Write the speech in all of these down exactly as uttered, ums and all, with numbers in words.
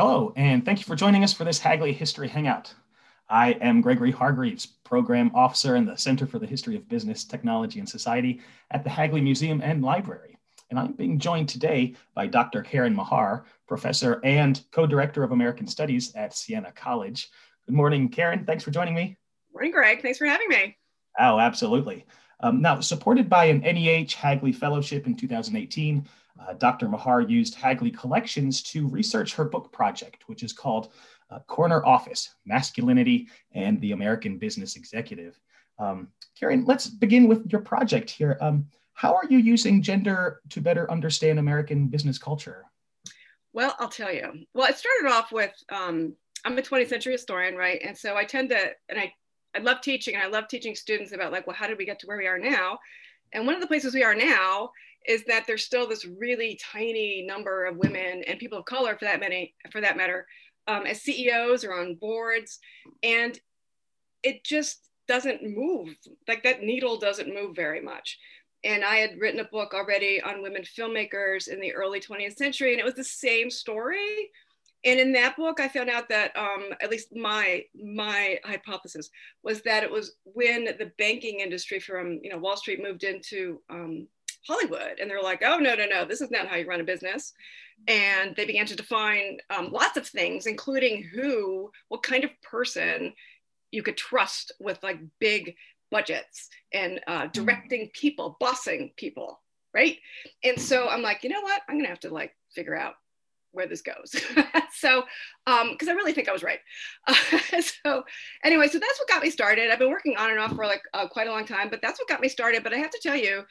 Hello, and thank you for joining us for this Hagley History Hangout. I am Gregory Hargreaves, Program Officer in the Center for the History of Business, Technology, and Society at the Hagley Museum and Library. And I'm being joined today by Doctor Karen Mahar, Professor and Co-Director of American Studies at Siena College. Good morning, Karen. Thanks for joining me. Good morning, Greg. Thanks for having me. Oh, absolutely. Um, now, supported by an N E H Hagley Fellowship in two thousand eighteen, Uh, Doctor Mahar used Hagley collections to research her book project, which is called uh, Corner Office, Masculinity, and the American Business Executive. Um, Karen, let's begin with your project here. Um, how are you using gender to better understand American business culture? Well, I'll tell you. Well, it started off with, um, I'm a twentieth century historian, right? And so I tend to, and I, I love teaching, and I love teaching students about like, well, how did we get to where we are now? And one of the places we are now is that there's still this really tiny number of women and people of color, for that many, for that matter, um, as C E Os or on boards, and it just doesn't move. Like that needle doesn't move very much. And I had written a book already on women filmmakers in the early twentieth century, and it was the same story. And in that book, I found out that um, at least my my hypothesis was that it was when the banking industry from you know Wall Street moved into um, Hollywood, and they're like, oh, no, no, no, this is not how you run a business. And they began to define um, lots of things, including who, what kind of person you could trust with like big budgets and uh, directing people, bossing people, right? And so I'm like, you know what? I'm gonna have to like figure out where this goes. So, um, cause I really think I was right. Uh, so anyway, so that's what got me started. I've been working on and off for like uh, quite a long time, but that's what got me started. But I have to tell you,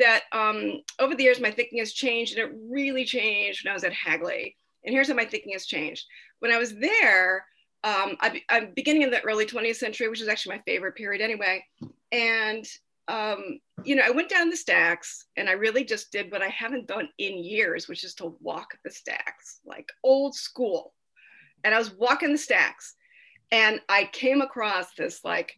that um, over the years, my thinking has changed, and it really changed when I was at Hagley. And here's how my thinking has changed. When I was there, um, I, I'm beginning in the early twentieth century, which is actually my favorite period anyway. And, um, you know, I went down the stacks, and I really just did what I haven't done in years, which is to walk the stacks, like old school. And I was walking the stacks, and I came across this like,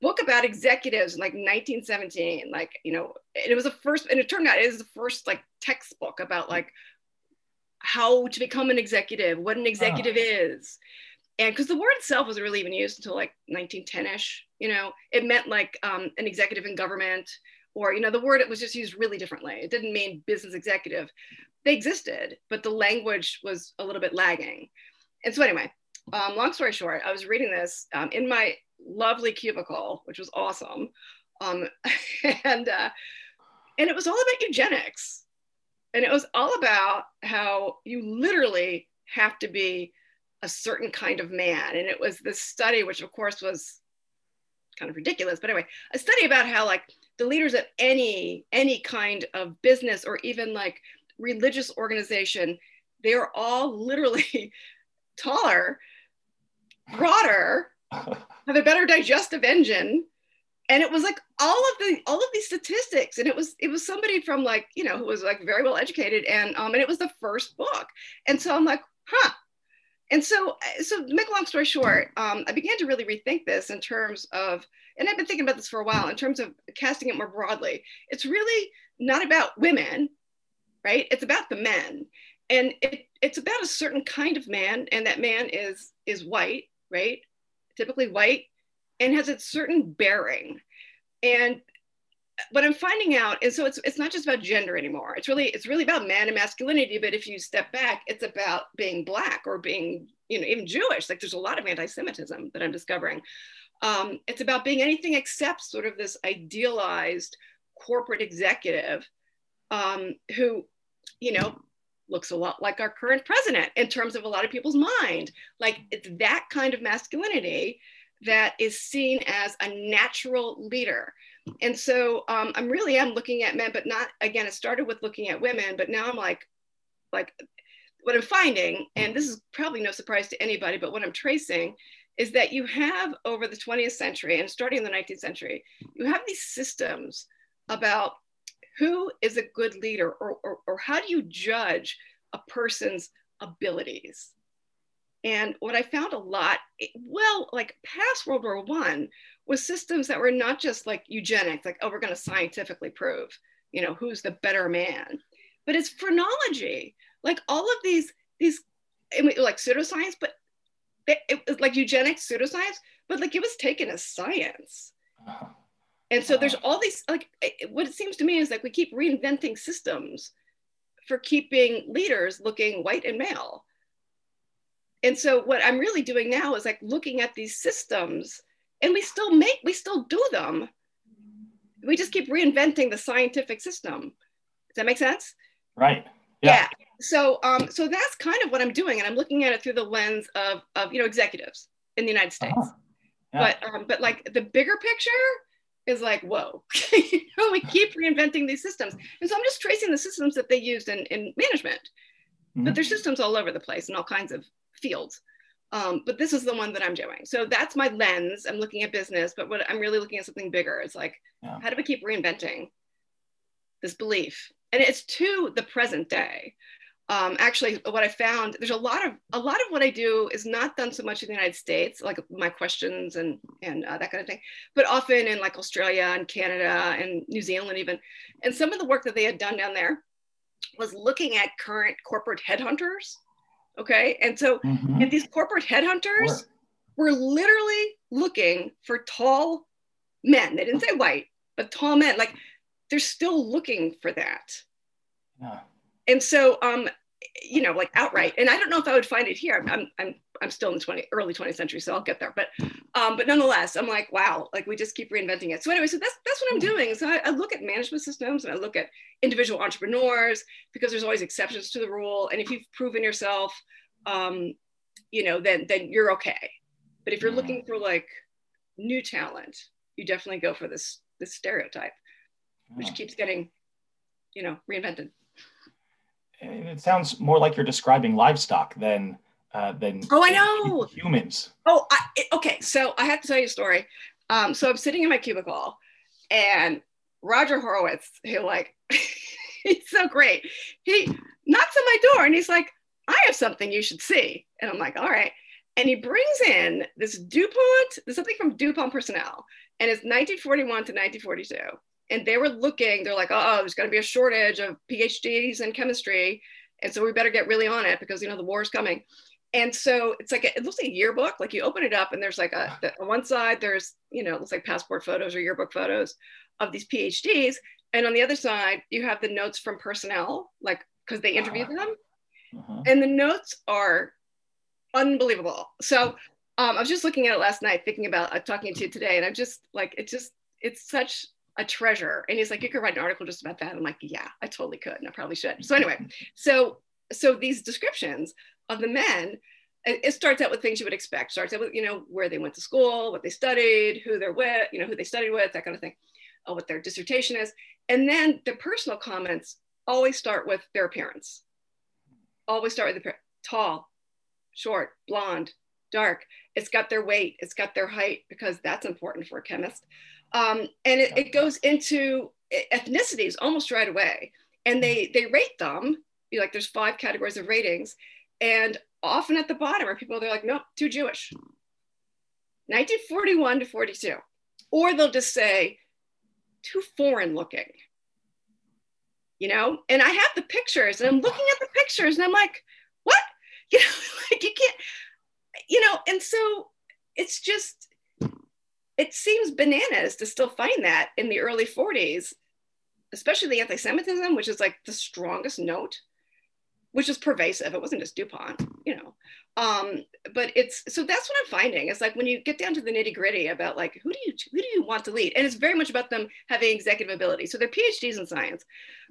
book about executives in like nineteen seventeen, like, you know, and it was the first, and it turned out it was the first like textbook about like how to become an executive, what an executive oh. is. And because the word itself wasn't really even used until like nineteen ten-ish, you know, it meant like um, an executive in government, or, you know, the word, it was just used really differently. It didn't mean business executive. They existed, but the language was a little bit lagging. And so anyway, um, long story short, I was reading this um, in my lovely cubicle, which was awesome. Um, and, uh, and it was all about eugenics. And it was all about how you literally have to be a certain kind of man. And it was this study, which of course was kind of ridiculous, but anyway, a study about how like the leaders of any, any kind of business or even like religious organization, they are all literally taller, broader, have a better digestive engine. And it was like all of the all of these statistics, and it was it was somebody from like you know who was like very well educated, and um and it was the first book. And so I'm like, huh. And so so to make a long story short, um I began to really rethink this in terms of, and I've been thinking about this for a while in terms of casting it more broadly. It's really not about women, right? It's about the men, and it it's about a certain kind of man, and that man is is white, right? Typically white, and has a certain bearing. And what I'm finding out is, so it's it's not just about gender anymore. It's really it's really about man and masculinity. But if you step back, it's about being Black or being you know even Jewish. Like there's a lot of anti-Semitism that I'm discovering. Um, it's about being anything except sort of this idealized corporate executive um, who you know looks a lot like our current president in terms of a lot of people's mind. Like it's that kind of masculinity that is seen as a natural leader. And so um, I'm really am looking at men, but not, again, it started with looking at women, but now I'm like, like what I'm finding, and this is probably no surprise to anybody, but what I'm tracing is that you have over the twentieth century and starting in the nineteenth century, you have these systems about who is a good leader, or, or, or how do you judge a person's abilities? And what I found a lot, well, like past World War One was systems that were not just like eugenics, like, oh, we're gonna scientifically prove, you know, who's the better man, but it's phrenology. Like all of these, these I mean, like pseudoscience, but they, it was like eugenics, pseudoscience, but like it was taken as science. Uh-huh. And so there's all these, like, what it seems to me is like we keep reinventing systems for keeping leaders looking white and male. And so what I'm really doing now is like looking at these systems, and we still make, we still do them. We just keep reinventing the scientific system. Does that make sense? Right. Yeah. yeah. So, um, so that's kind of what I'm doing. And I'm looking at it through the lens of, of you know, executives in the United States. Uh-huh. Yeah. But, um, but like the bigger picture is like, whoa, you know, we keep reinventing these systems. And so I'm just tracing the systems that they used in, in management, mm-hmm. but there's systems all over the place in all kinds of fields. Um, but this is the one that I'm doing. So that's my lens. I'm looking at business, but what I'm really looking at something bigger. It's like, yeah. how do we keep reinventing this belief? And it's to the present day. Um, actually, what I found, there's a lot of, a lot of what I do is not done so much in the United States, like my questions and, and uh, that kind of thing, but often in like Australia and Canada and New Zealand even. And some of the work that they had done down there was looking at current corporate headhunters, okay? And so mm-hmm. and these corporate headhunters sure. were literally looking for tall men. They didn't say white, but tall men. Like they're still looking for that. Yeah. And so, um, you know, like outright, and I don't know if I would find it here. I'm, I'm, I'm still in the twenty, early twentieth century, so I'll get there. But, um, but nonetheless, I'm like, wow, like we just keep reinventing it. So anyway, so that's that's what I'm doing. So I, I look at management systems and I look at individual entrepreneurs because there's always exceptions to the rule. And if you've proven yourself, um, you know, then then you're okay. But if you're looking for like new talent, you definitely go for this this stereotype, which keeps getting, you know, reinvented. It sounds more like you're describing livestock than uh, than oh, I know. humans. Oh, I, okay. So I have to tell you a story. Um, so I'm sitting in my cubicle, and Roger Horowitz, who like, he's so great. He knocks on my door, and he's like, "I have something you should see." And I'm like, "All right." And he brings in this DuPont, this something from DuPont personnel, and it's nineteen forty-one to nineteen forty-two. And they were looking, they're like, oh, there's going to be a shortage of PhDs in chemistry. And so we better get really on it because, you know, the war is coming. And so it's like, a, it looks like a yearbook. Like you open it up and there's like a, the, on one side, there's, you know, it looks like passport photos or yearbook photos of these PhDs. And on the other side, you have the notes from personnel, like, because they interviewed uh-huh. them. Uh-huh. And the notes are unbelievable. So um, I was just looking at it last night, thinking about uh, talking to you today. And I'm just like, it's just, it's such a treasure. And he's like, you could write an article just about that. I'm like, yeah, I totally could. And I probably should. So anyway, so, so these descriptions of the men, it starts out with things you would expect. Starts out with, you know, where they went to school, what they studied, who they're with, you know, who they studied with, that kind of thing, uh, what their dissertation is. And then the personal comments always start with their appearance. Always start with the tall, short, blonde, dark. It's got their weight. It's got their height, because that's important for a chemist. Um, and it, it goes into ethnicities almost right away. And they, they rate them, you know, like there's five categories of ratings. And often at the bottom are people, they're like, nope, too Jewish. nineteen forty-one to forty-two. Or they'll just say, too foreign looking, you know? And I have the pictures and I'm looking at the pictures and I'm like, what? You know, like you can't, you know, and so it's just, it seems bananas to still find that in the early forties, especially the anti-Semitism, which is like the strongest note, which is pervasive. It wasn't just DuPont, you know. Um, but it's, so that's what I'm finding. It's like when you get down to the nitty gritty about like, who do you who do you want to lead? And it's very much about them having executive ability. So they're PhDs in science.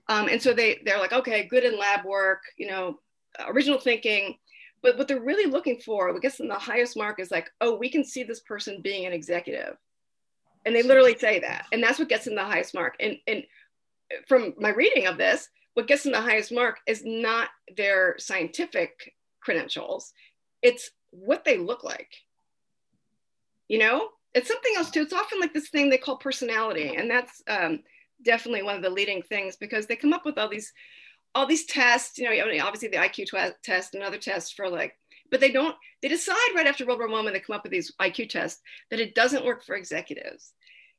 Um, and so they, they're like, okay, good in lab work, you know, original thinking. But what they're really looking for, I guess in the highest mark is like, oh, we can see this person being an executive. And they literally say that. And that's what gets in the highest mark. And, and from my reading of this, what gets in the highest mark is not their scientific credentials. It's what they look like. You know, it's something else too. It's often like this thing they call personality. And that's um, definitely one of the leading things, because they come up with all these all these tests, you know, obviously the I Q test and other tests for like, but they don't, they decide right after World War One when they come up with these I Q tests that it doesn't work for executives.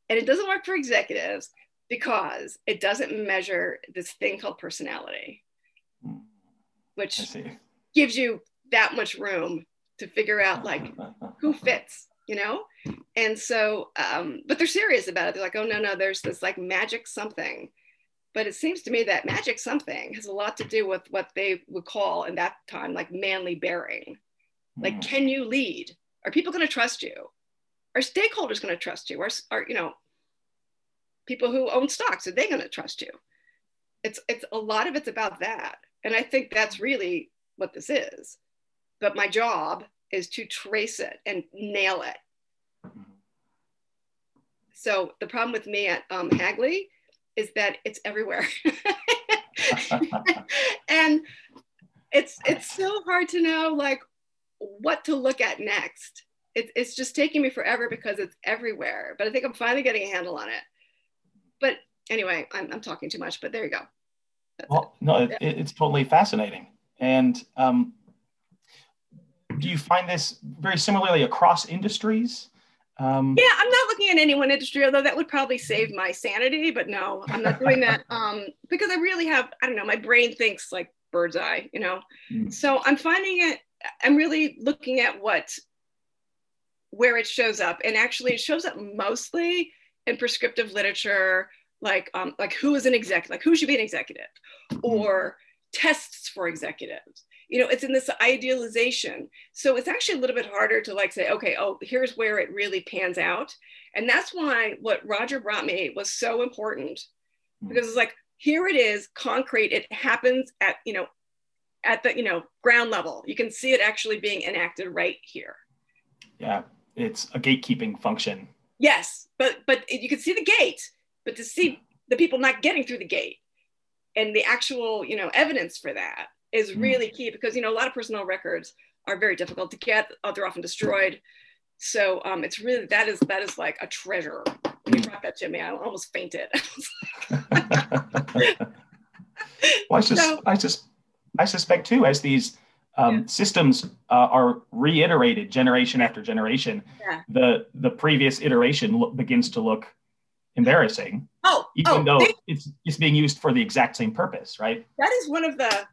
And it doesn't work for executives because it doesn't measure this thing called personality, which gives you that much room to figure out like who fits, you know? And so, um, but they're serious about it. They're like, oh no, no, there's this like magic something. But it seems to me that magic something has a lot to do with what they would call in that time, like manly bearing. Like, mm. can you lead? Are people going to trust you? Are stakeholders going to trust you? Are, are, you know, people who own stocks, are they going to trust you? It's, it's a lot of it's about that. And I think that's really what this is. But my job is to trace it and nail it. So the problem with me at um, Hagley is that it's everywhere. And it's it's so hard to know like what to look at next. It, it's just taking me forever because it's everywhere, but I think I'm finally getting a handle on it. But anyway, I'm, I'm talking too much, but there you go. That's well, it. no, it, it's totally fascinating. And um, do you find this very similarly across industries? Um, yeah, I'm not looking at any one industry, although that would probably save my sanity, but no, I'm not doing that um, because I really have, I don't know, my brain thinks like bird's eye, you know? Mm. So I'm finding it, I'm really looking at what, where it shows up, and actually it shows up mostly in prescriptive literature, like um, like who is an exec, like who should be an executive, or tests for executives. You know, it's in this idealization. So it's actually a little bit harder to like say, okay, oh, here's where it really pans out. And that's why what Roger brought me was so important, because it's like, here it is, concrete, it happens at, you know, at the, you know, ground level. You can see it actually being enacted right here. Yeah, it's a gatekeeping function. Yes, but, but you can see the gate, but to see the people not getting through the gate and the actual, you know, evidence for that is really key, because, you know, a lot of personnel records are very difficult to get. They're often destroyed. So um, it's really, that is that is like a treasure. When you brought that to me, I almost fainted. Well, I, sus so, I, sus I suspect too, as these um, yeah. systems uh, are reiterated generation after generation, yeah. the, the previous iteration lo begins to look embarrassing. Oh, even oh, though they, it's, it's being used for the exact same purpose, right? That is one of the,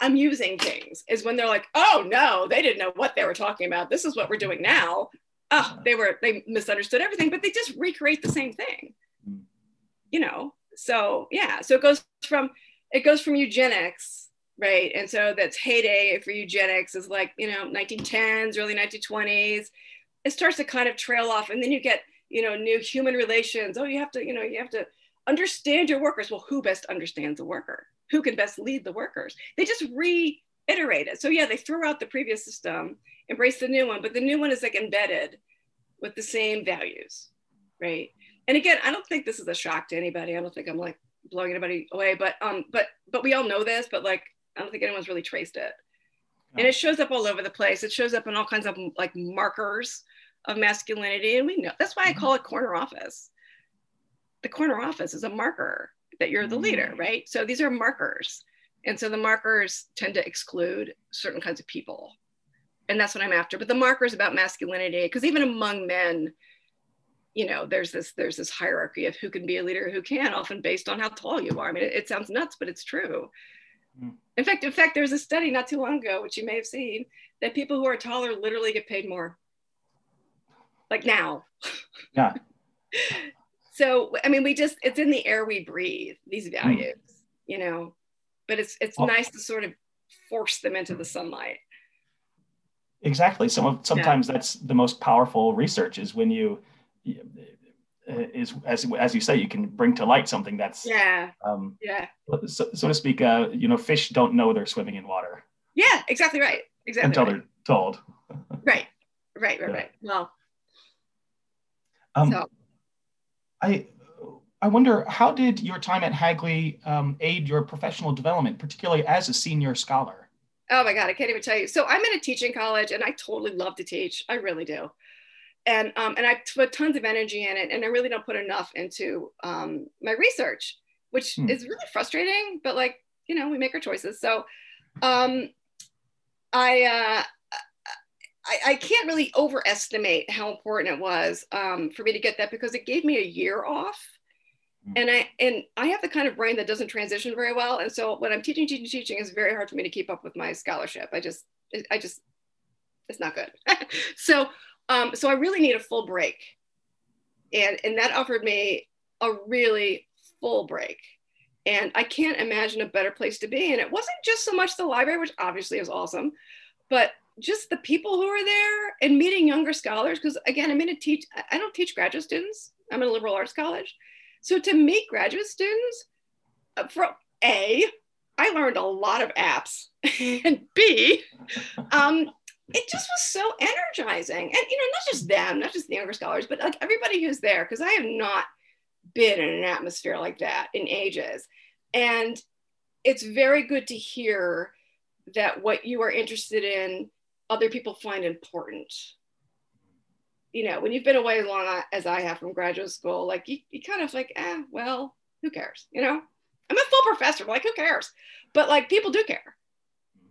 I'm using things is when they're like, oh no, they didn't know what they were talking about. This is what we're doing now. Oh, they were, they misunderstood everything, but they just recreate the same thing, you know? So yeah, so it goes from, it goes from eugenics, right? And so that's heyday for eugenics is like, you know, nineteen tens, early nineteen twenties. It starts to kind of trail off, and then you get, you know, new human relations. Oh, you have to, you know, you have to understand your workers. Well, who best understands the worker? Who can best lead the workers? They just reiterate it. So yeah, they throw out the previous system, embrace the new one, but the new one is like embedded with the same values, right? And again, I don't think this is a shock to anybody. I don't think I'm like blowing anybody away, but um, but but we all know this, but like, I don't think anyone's really traced it. And it shows up all over the place. It shows up in all kinds of like markers of masculinity. And we know, that's why I call it corner office. The corner office is a marker that you're the leader, right? So these are markers. And so the markers tend to exclude certain kinds of people. And that's what I'm after. But the markers about masculinity, because even among men, you know, there's this, there's this hierarchy of who can be a leader, who can, often based on how tall you are. I mean, it, it sounds nuts, but it's true. In fact, in fact, there was a study not too long ago, which you may have seen, that people who are taller literally get paid more. Like now. Yeah. So, I mean, we just, it's in the air we breathe, these values, you know, but it's it's well, nice to sort of force them into the sunlight. Exactly. Some of, sometimes yeah. that's the most powerful research is when you, is as, as you say, you can bring to light something that's, yeah, um, yeah. So, so to speak, uh, you know, fish don't know they're swimming in water. Yeah, exactly right. Exactly Until right. they're told. Right, right, right, yeah. right. Well, um, so. I, I wonder, how did your time at Hagley um, aid your professional development, particularly as a senior scholar? Oh my God, I can't even tell you. So I'm in a teaching college and I totally love to teach. I really do. And, um, and I put tons of energy in it, and I really don't put enough into um, my research, which hmm. is really frustrating, but like, you know, we make our choices. So um, I, uh, I can't really overestimate how important it was um, for me to get that, because it gave me a year off. And I and I have the kind of brain that doesn't transition very well. And so when I'm teaching, teaching, teaching, it's very hard for me to keep up with my scholarship. I just I just, it's not good. So, um, so I really need a full break. And, and that offered me a really full break. And I can't imagine a better place to be. And it wasn't just so much the library, which obviously is awesome, but just the people who are there and meeting younger scholars. Because again, I'm going to teach, I don't teach graduate students. I'm in a liberal arts college. So to meet graduate students, uh, for A, I learned a lot of apps, and B, um, it just was so energizing. And, you know, not just them, not just the younger scholars, but like everybody who's there, because I have not been in an atmosphere like that in ages. And it's very good to hear that what you are interested in, other people find important. You know, when you've been away as long as I have from graduate school, like you, you kind of like, ah, eh, well, who cares? You know, I'm a full professor, but like, who cares? But like, people do care.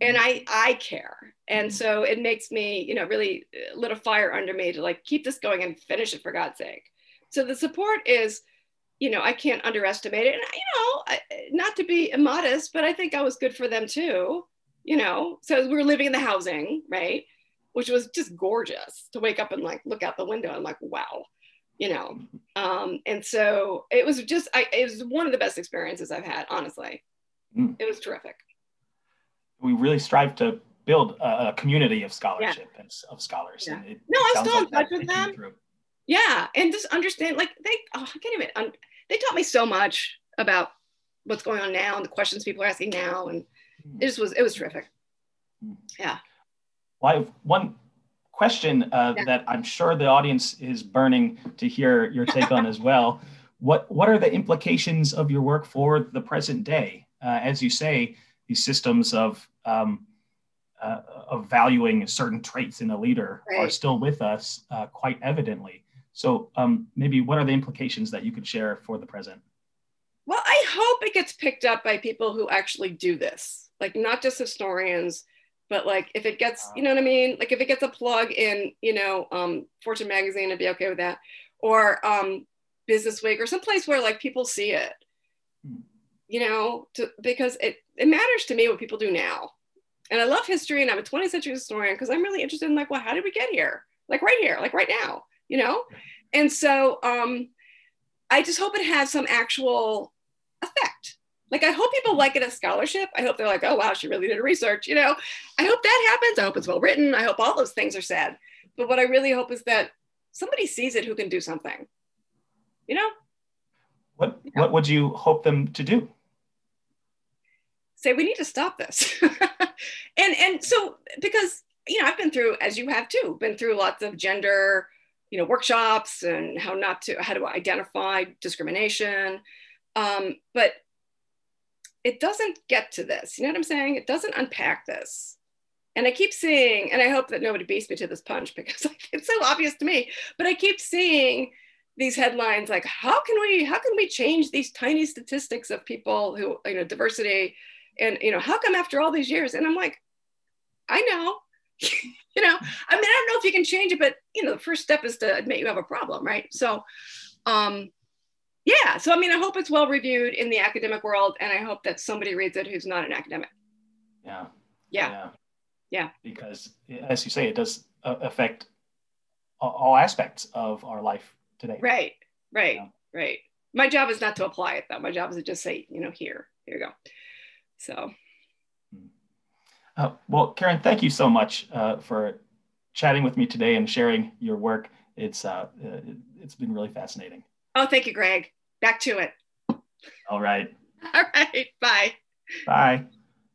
And I, I care. And so it makes me, you know, really lit a fire under me to like, keep this going and finish it, for God's sake. So the support is, you know, I can't underestimate it. And, you know, not to be immodest, but I think I was good for them too, you know? So we were living in the housing, right? Which was just gorgeous to wake up and like, look out the window and like, wow, you know? Um, and so it was just, I, it was one of the best experiences I've had, honestly. Mm. It was terrific. We really strive to build a community of scholarship yeah. and of scholars. Yeah. And it, no, I'm still in touch with them. Yeah, and just understand, like they, oh, I can't even, um, they taught me so much about what's going on now and the questions people are asking now. And it just was, it was terrific. Yeah. Well, I have one question uh, yeah. that I'm sure the audience is burning to hear your take on as well. What, what are the implications of your work for the present day? Uh, as you say, these systems of, um, uh, of valuing certain traits in a leader right. are still with us uh, quite evidently. So um, maybe what are the implications that you could share for the present? Well, I hope it gets picked up by people who actually do this, like not just historians, but like if it gets, you know what I mean? Like if it gets a plug in, you know, um, Fortune magazine, I'd be okay with that. Or um, Business Week or someplace where like people see it. Hmm. You know, to, because it, it matters to me what people do now. And I love history and I'm a twentieth century historian because I'm really interested in like, well, how did we get here? Like right here, like right now, you know? And so um, I just hope it has some actual effect. Like I hope people like it as scholarship. I hope they're like, oh, wow, she really did research, you know? I hope that happens. I hope it's well written. I hope all those things are said. But what I really hope is that somebody sees it who can do something, you know? What, you know? What would you hope them to do? Say, we need to stop this. and and so, because, you know, I've been through, as you have too, been through lots of gender, you know, workshops and how not to, how to identify discrimination. Um, but it doesn't get to this, you know what I'm saying? It doesn't unpack this. And I keep seeing, and I hope that nobody beats me to this punch because it's so obvious to me, but I keep seeing these headlines like, how can we, how can we change these tiny statistics of people who, you know, diversity, and, you know, how come after all these years? And I'm like, I know, you know, I mean, I don't know if you can change it, but, you know, the first step is to admit you have a problem, right? So, um, yeah. So, I mean, I hope it's well reviewed in the academic world. And I hope that somebody reads it who's not an academic. Yeah. Yeah. Yeah. yeah. Because as you say, it does affect all aspects of our life today. Right. Right. Yeah. Right. My job is not to apply it though. My job is to just say, you know, here, here you go. So, uh, well, Karen, thank you so much uh, for chatting with me today and sharing your work. It's uh, it's been really fascinating. Oh, thank you, Greg. Back to it. All right. All right. Bye. Bye.